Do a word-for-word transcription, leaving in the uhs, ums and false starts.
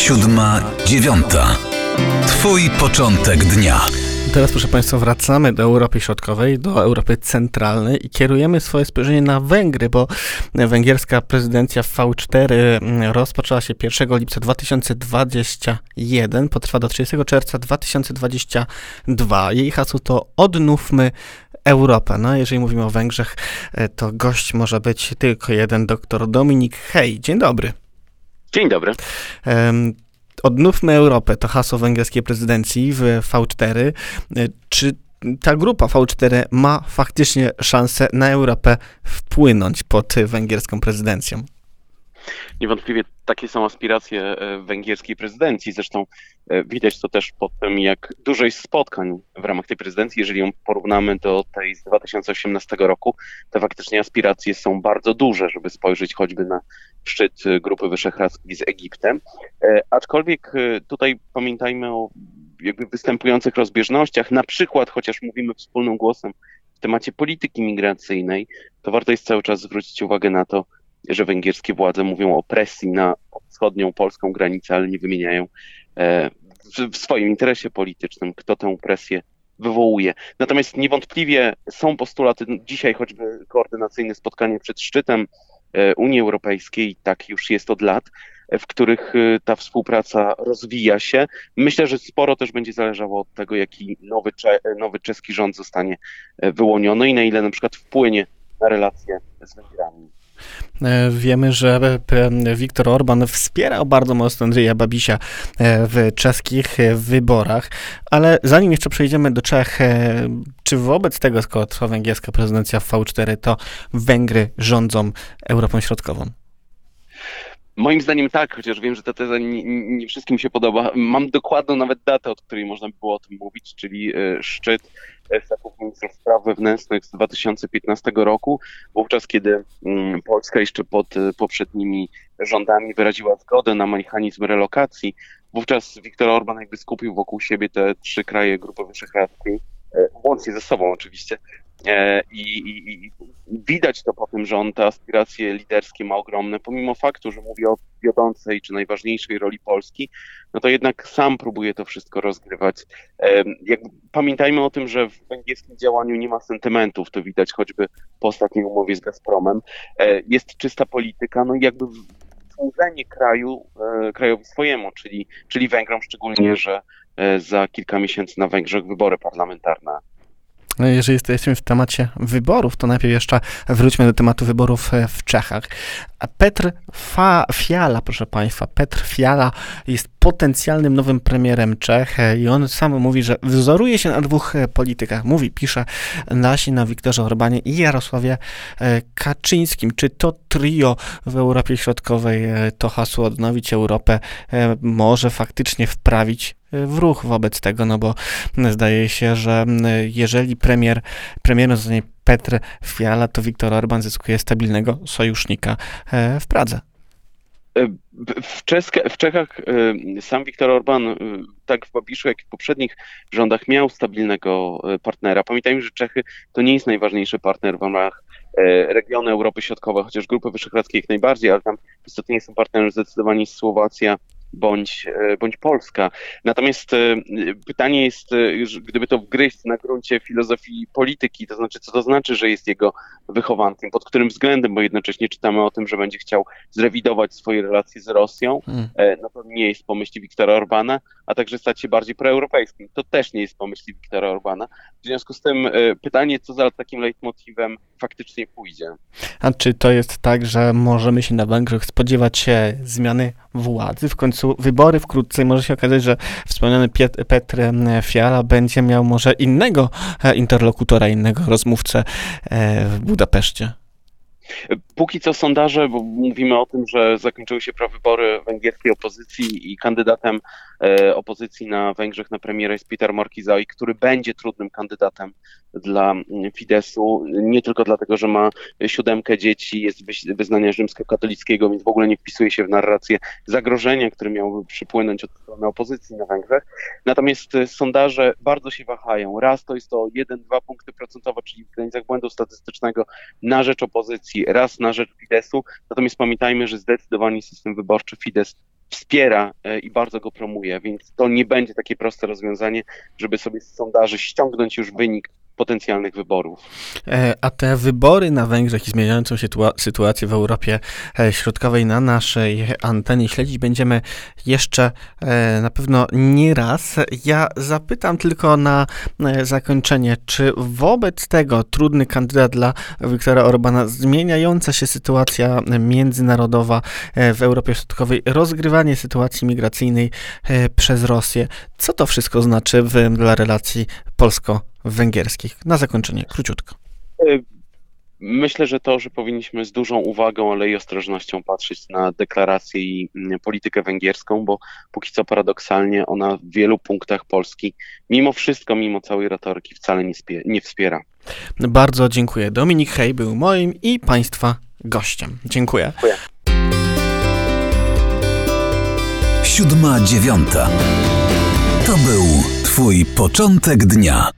siódma, dziewiąta. Twój początek dnia. Teraz, proszę Państwa, wracamy do Europy Środkowej, do Europy Centralnej i kierujemy swoje spojrzenie na Węgry, bo węgierska prezydencja V cztery rozpoczęła się pierwszego lipca dwa tysiące dwudziestego pierwszego, potrwa do trzydziestego czerwca dwa tysiące dwudziestego drugiego. Jej hasło to odnówmy Europę. No, jeżeli mówimy o Węgrzech, to gość może być tylko jeden, doktor Dominik. Hej, dzień dobry. Dzień dobry. Um, Odnówmy Europę, to hasło węgierskiej prezydencji w V cztery. Czy ta grupa V cztery ma faktycznie szansę na Europę wpłynąć pod węgierską prezydencją? Niewątpliwie takie są aspiracje węgierskiej prezydencji. Zresztą widać to też po tym, jak dużo jest spotkań w ramach tej prezydencji. Jeżeli ją porównamy do tej z dwa tysiące osiemnastego roku, to faktycznie aspiracje są bardzo duże, żeby spojrzeć choćby na szczyt Grupy Wyszehradzkiej z Egiptem. Aczkolwiek tutaj pamiętajmy o jakby występujących rozbieżnościach. Na przykład, chociaż mówimy wspólnym głosem w temacie polityki migracyjnej, to warto jest cały czas zwrócić uwagę na to, że węgierskie władze mówią o presji na wschodnią polską granicę, ale nie wymieniają w swoim interesie politycznym, kto tę presję wywołuje. Natomiast niewątpliwie są postulaty, dzisiaj choćby koordynacyjne spotkanie przed szczytem Unii Europejskiej, tak już jest od lat, w których ta współpraca rozwija się. Myślę, że sporo też będzie zależało od tego, jaki nowy, nowy czeski rząd zostanie wyłoniony i na ile na przykład wpłynie na relacje z Węgrami. Wiemy, że Wiktor Orban wspierał bardzo mocno Andrzeja Babisia w czeskich wyborach, ale zanim jeszcze przejdziemy do Czech, czy wobec tego, skoro trwa węgierska prezydencja w V cztery, to Węgry rządzą Europą Środkową? Moim zdaniem tak, chociaż wiem, że ta teza nie, nie wszystkim się podoba. Mam dokładną nawet datę, od której można by było o tym mówić, czyli szczyt szefów ministrów spraw wewnętrznych z dwa tysiące piętnastego roku, wówczas kiedy Polska jeszcze pod poprzednimi rządami wyraziła zgodę na mechanizm relokacji. Wówczas Wiktor Orban jakby skupił wokół siebie te trzy kraje Grupy Wyszehradzkiej, łącznie ze sobą oczywiście. I, i, I widać to po tym, że on te aspiracje liderskie ma ogromne, pomimo faktu, że mówi o wiodącej czy najważniejszej roli Polski, no to jednak sam próbuje to wszystko rozgrywać. Jak, pamiętajmy o tym, że w węgierskim działaniu nie ma sentymentów, to widać choćby po ostatniej umowie z Gazpromem. Jest czysta polityka, no i jakby służenie kraju, krajowi swojemu, czyli, czyli Węgrom, szczególnie, że za kilka miesięcy na Węgrzech wybory parlamentarne. Jeżeli jesteśmy w temacie wyborów, to najpierw jeszcze wróćmy do tematu wyborów w Czechach. Petr Fiala, proszę Państwa, Petr Fiala jest potencjalnym nowym premierem Czech i on sam mówi, że wzoruje się na dwóch politykach. Mówi, pisze nasi na Wiktorze Orbanie i Jarosławie Kaczyńskim. Czy to trio w Europie Środkowej, to hasło odnowić Europę, może faktycznie wprawić w ruch wobec tego, no bo zdaje się, że jeżeli premier, premierem zostanie Petr Fiala, to Wiktor Orban zyskuje stabilnego sojusznika w Pradze. W, Czeska, w Czechach sam Wiktor Orban, tak w Babiszu, jak i w poprzednich rządach, miał stabilnego partnera. Pamiętajmy, że Czechy to nie jest najważniejszy partner w ramach regionu Europy Środkowej, chociaż Grupy Wyszehradzkiej jak najbardziej, ale tam istotnie są partnerzy zdecydowanie Słowacja, Bądź, bądź Polska. Natomiast pytanie jest, gdyby to wgryźć na gruncie filozofii polityki, to znaczy, co to znaczy, że jest jego wychowankiem, pod którym względem, bo jednocześnie czytamy o tym, że będzie chciał zrewidować swoje relacje z Rosją, mm. no to nie jest po myśli Wiktora Orbana, a także stać się bardziej proeuropejskim. To też nie jest po myśli Wiktora Orbana. W związku z tym pytanie, co za takim leitmotivem faktycznie pójdzie. A czy to jest tak, że możemy się na Węgrzech spodziewać się zmiany władzy? W końcu wybory wkrótce i może się okazać, że wspomniany Piet- Petr Fiala będzie miał może innego interlokutora, innego rozmówcę w Budapeszcie. Póki co sondaże, bo mówimy o tym, że zakończyły się prawybory węgierskiej opozycji i kandydatem opozycji na Węgrzech na premiera jest Peter Magyar, który będzie trudnym kandydatem dla Fideszsu, nie tylko dlatego, że ma siódemkę dzieci, jest wyznania rzymskokatolickiego, więc w ogóle nie wpisuje się w narrację zagrożenia, które miałoby przypłynąć od strony opozycji na Węgrzech. Natomiast sondaże bardzo się wahają. Raz to jest to jeden do dwóch punkty procentowe, czyli w granicach błędu statystycznego na rzecz opozycji, raz na rzecz Fideszsu. Natomiast pamiętajmy, że zdecydowanie system wyborczy Fidesz wspiera i bardzo go promuje, więc to nie będzie takie proste rozwiązanie, żeby sobie z sondaży ściągnąć już wynik potencjalnych wyborów. A te wybory na Węgrzech i zmieniającą się sytuację w Europie Środkowej na naszej antenie śledzić będziemy jeszcze na pewno nie raz. Ja zapytam tylko na zakończenie, czy wobec tego trudny kandydat dla Wiktora Orbana, zmieniająca się sytuacja międzynarodowa w Europie Środkowej, rozgrywanie sytuacji migracyjnej przez Rosję, co to wszystko znaczy w, dla relacji polsko-węgierskich? Na zakończenie, króciutko. Myślę, że to, że powinniśmy z dużą uwagą, ale i ostrożnością patrzeć na deklarację i politykę węgierską, bo póki co paradoksalnie ona w wielu punktach Polski, mimo wszystko, mimo całej retoryki, wcale nie, spie- nie wspiera. Bardzo dziękuję. Dominik Hej był moim i Państwa gościem. Dziękuję. Dziękuję. Siódma dziewiąta. To był Twój początek dnia.